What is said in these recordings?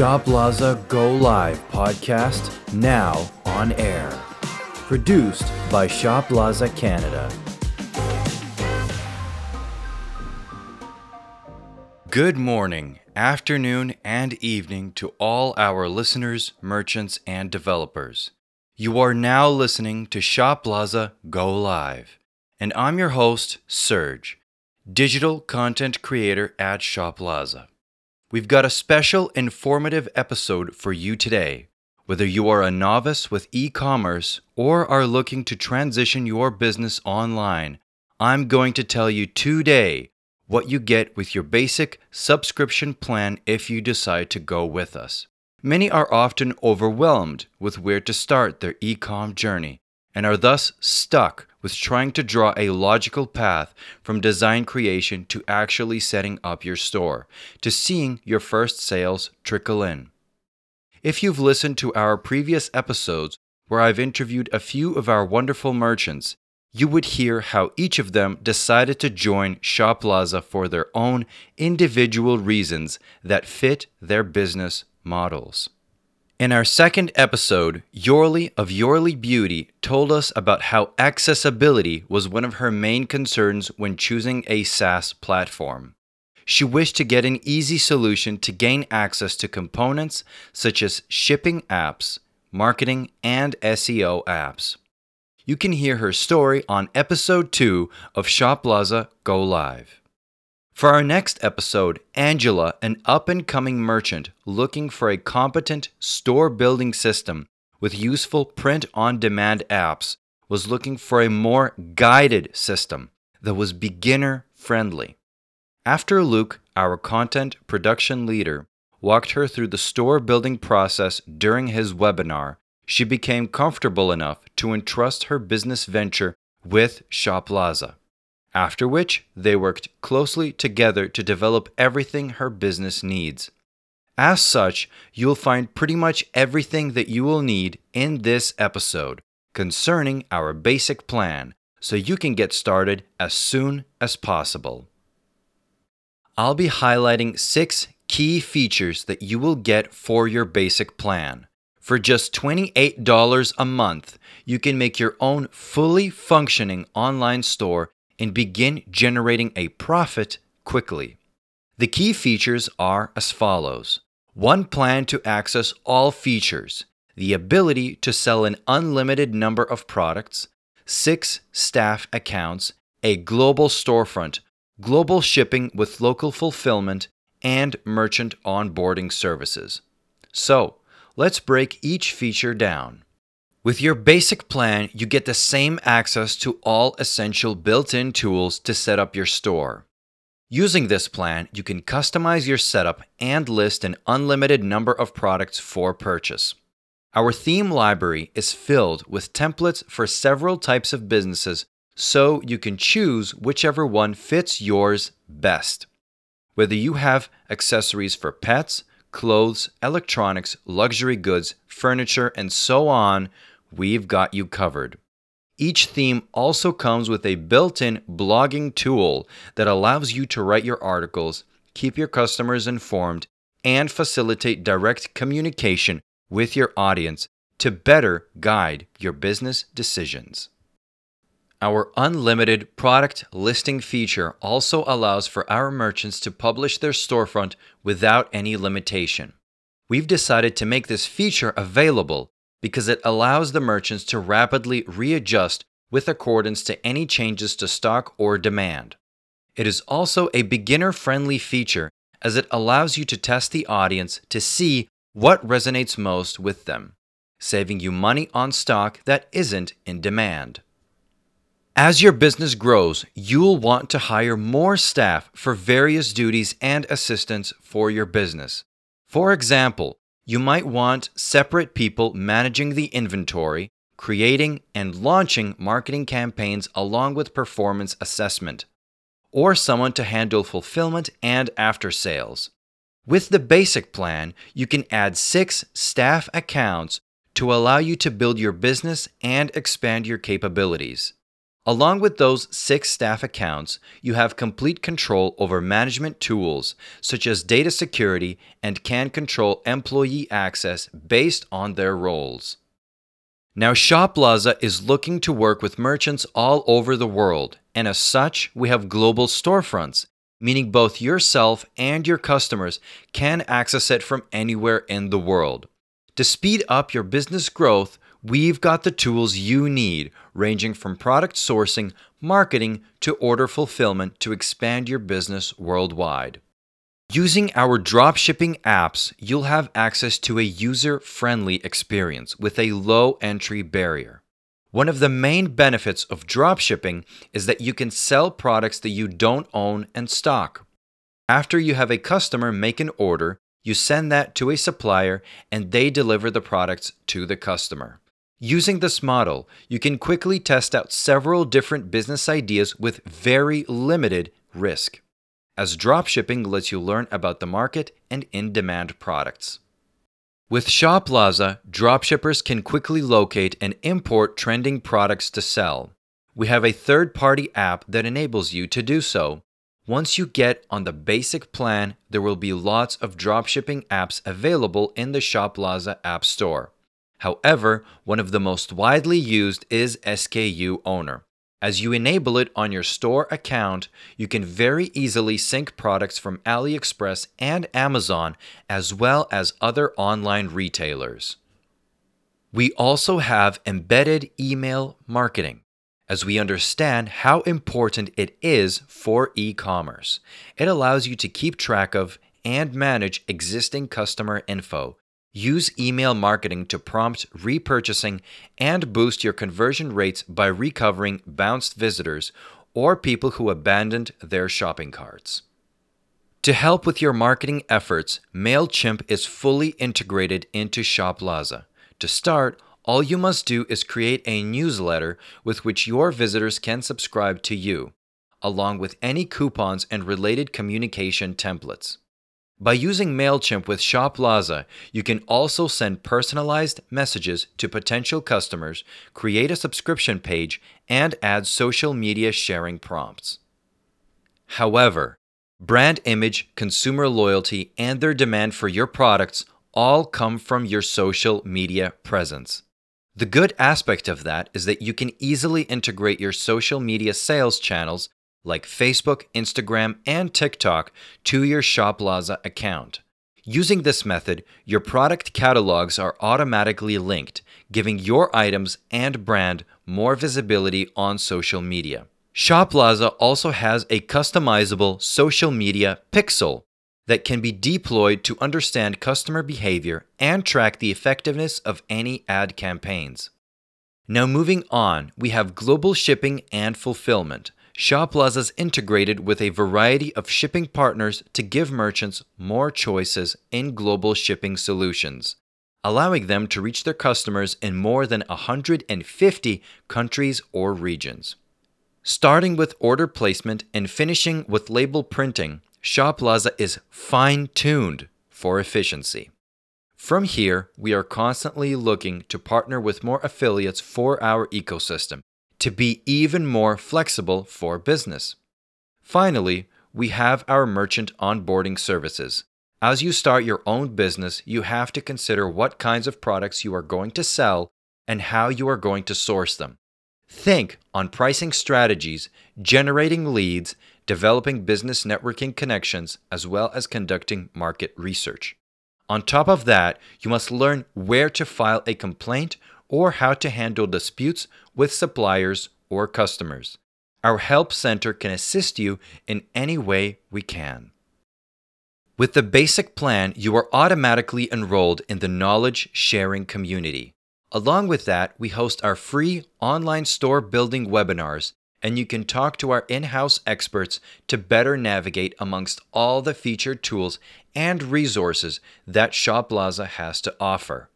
Shoplazza Go Live podcast now on air. Produced by Shoplazza Canada. Good morning, afternoon, and evening to all our listeners, merchants, and developers. You are now listening to Shoplazza Go Live, and I'm your host, Serge, digital content creator at Shoplazza. We've got a special informative episode for you today, whether you are a novice with e-commerce or are looking to transition your business online. I'm going to tell you today what you get with your basic subscription plan if you decide to go with us. Many are often overwhelmed with where to start their e-com journey and are thus stuck with trying to draw a logical path from design creation to actually setting up your store, to seeing your first sales trickle in. If you've listened to our previous episodes where I've interviewed a few of our wonderful merchants, you would hear how each of them decided to join Shoplazza for their own individual reasons that fit their business models. In our second episode, Yorley of Yorley Beauty told us about how accessibility was one of her main concerns when choosing a SaaS platform. She wished to get an easy solution to gain access to components such as shipping apps, marketing, and SEO apps. You can hear her story on episode 2 of Shoplazza Go Live. For our next episode, Angela, an up-and-coming merchant looking for a competent store-building system with useful print-on-demand apps, was looking for a more guided system that was beginner-friendly. After Luke, our content production leader, walked her through the store-building process during his webinar, she became comfortable enough to entrust her business venture with Shoplazza. After which, they worked closely together to develop everything her business needs. As such, you'll find pretty much everything that you will need in this episode concerning our basic plan, so you can get started as soon as possible. I'll be highlighting 6 key features that you will get for your basic plan. For just $28 a month, you can make your own fully functioning online store and begin generating a profit quickly. The key features are as follows. One plan to access all features, the ability to sell an unlimited number of products, 6 staff accounts, a global storefront, global shipping with local fulfillment, and merchant onboarding services. So, let's break each feature down. With your basic plan, you get the same access to all essential built-in tools to set up your store. Using this plan, you can customize your setup and list an unlimited number of products for purchase. Our theme library is filled with templates for several types of businesses, so you can choose whichever one fits yours best. Whether you have accessories for pets, clothes, electronics, luxury goods, furniture, and so on, we've got you covered. Each theme also comes with a built-in blogging tool that allows you to write your articles, keep your customers informed, and facilitate direct communication with your audience to better guide your business decisions. Our unlimited product listing feature also allows for our merchants to publish their storefront without any limitation. We've decided to make this feature available because it allows the merchants to rapidly readjust with accordance to any changes to stock or demand. It is also a beginner-friendly feature as it allows you to test the audience to see what resonates most with them, saving you money on stock that isn't in demand. As your business grows, you'll want to hire more staff for various duties and assistance for your business. For example, you might want separate people managing the inventory, creating and launching marketing campaigns along with performance assessment, or someone to handle fulfillment and after sales. With the basic plan, you can add 6 staff accounts to allow you to build your business and expand your capabilities. Along with those 6 staff accounts, you have complete control over management tools such as data security and can control employee access based on their roles. Now, Shoplazza is looking to work with merchants all over the world, and as such, we have global storefronts, meaning both yourself and your customers can access it from anywhere in the world. To speed up your business growth, we've got the tools you need, ranging from product sourcing, marketing, to order fulfillment to expand your business worldwide. Using our dropshipping apps, you'll have access to a user-friendly experience with a low entry barrier. One of the main benefits of dropshipping is that you can sell products that you don't own and stock. After you have a customer make an order, you send that to a supplier and they deliver the products to the customer. Using this model, you can quickly test out several different business ideas with very limited risk, as dropshipping lets you learn about the market and in-demand products. With Shoplazza, dropshippers can quickly locate and import trending products to sell. We have a third-party app that enables you to do so. Once you get on the basic plan, there will be lots of dropshipping apps available in the Shoplazza App Store. However, one of the most widely used is SKU Owner. As you enable it on your store account, you can very easily sync products from AliExpress and Amazon, as well as other online retailers. We also have embedded email marketing, as we understand how important it is for e-commerce. It allows you to keep track of and manage existing customer info. Use email marketing to prompt repurchasing and boost your conversion rates by recovering bounced visitors or people who abandoned their shopping carts. To help with your marketing efforts, MailChimp is fully integrated into Shoplazza. To start, all you must do is create a newsletter with which your visitors can subscribe to you, along with any coupons and related communication templates. By using MailChimp with Shoplazza, you can also send personalized messages to potential customers, create a subscription page, and add social media sharing prompts. However, brand image, consumer loyalty, and their demand for your products all come from your social media presence. The good aspect of that is that you can easily integrate your social media sales channels like Facebook, Instagram, and TikTok to your Shoplazza account. Using this method, your product catalogs are automatically linked, giving your items and brand more visibility on social media. Shoplazza also has a customizable social media pixel that can be deployed to understand customer behavior and track the effectiveness of any ad campaigns. Now moving on, we have global shipping and fulfillment. Shoplazza is integrated with a variety of shipping partners to give merchants more choices in global shipping solutions, allowing them to reach their customers in more than 150 countries or regions. Starting with order placement and finishing with label printing, Shoplazza is fine-tuned for efficiency. From here, we are constantly looking to partner with more affiliates for our ecosystem to be even more flexible for business. Finally, we have our merchant onboarding services. As you start your own business, you have to consider what kinds of products you are going to sell and how you are going to source them. Think on pricing strategies, generating leads, developing business networking connections, as well as conducting market research. On top of that, you must learn where to file a complaint or how to handle disputes with suppliers or customers. Our help center can assist you in any way we can. With the basic plan, you are automatically enrolled in the knowledge sharing community. Along with that, we host our free online store building webinars, and you can talk to our in-house experts to better navigate amongst all the featured tools and resources that Shoplazza has to offer.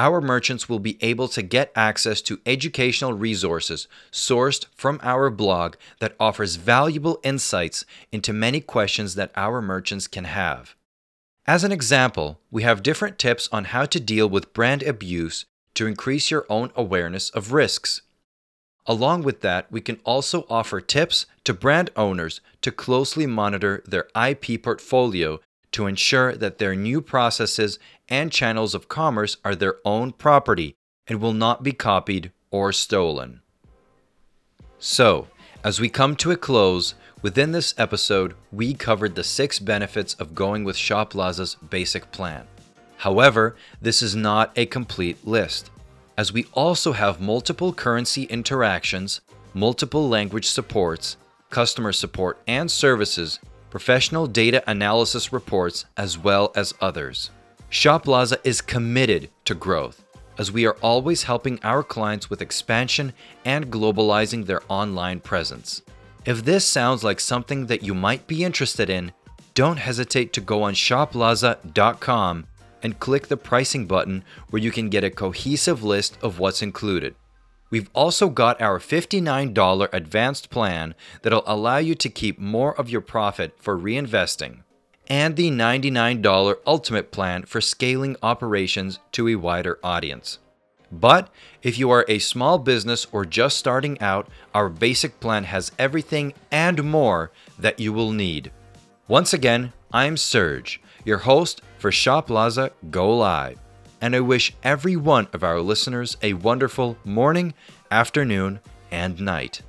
Our merchants will be able to get access to educational resources sourced from our blog that offers valuable insights into many questions that our merchants can have. As an example, we have different tips on how to deal with brand abuse to increase your own awareness of risks. Along with that, we can also offer tips to brand owners to closely monitor their IP portfolio to ensure that their new processes and channels of commerce are their own property and will not be copied or stolen. So, as we come to a close, within this episode, we covered the 6 benefits of going with Shoplazza's basic plan. However, this is not a complete list, as we also have multiple currency interactions, multiple language supports, customer support and services, professional data analysis reports, as well as others. Shoplazza is committed to growth, as we are always helping our clients with expansion and globalizing their online presence. If this sounds like something that you might be interested in, don't hesitate to go on shoplazza.com and click the pricing button where you can get a cohesive list of what's included. We've also got our $59 advanced plan that'll allow you to keep more of your profit for reinvesting, and the $99 ultimate plan for scaling operations to a wider audience. But if you are a small business or just starting out, our basic plan has everything and more that you will need. Once again, I'm Serge, your host for Shoplazza Go Live, and I wish every one of our listeners a wonderful morning, afternoon, and night.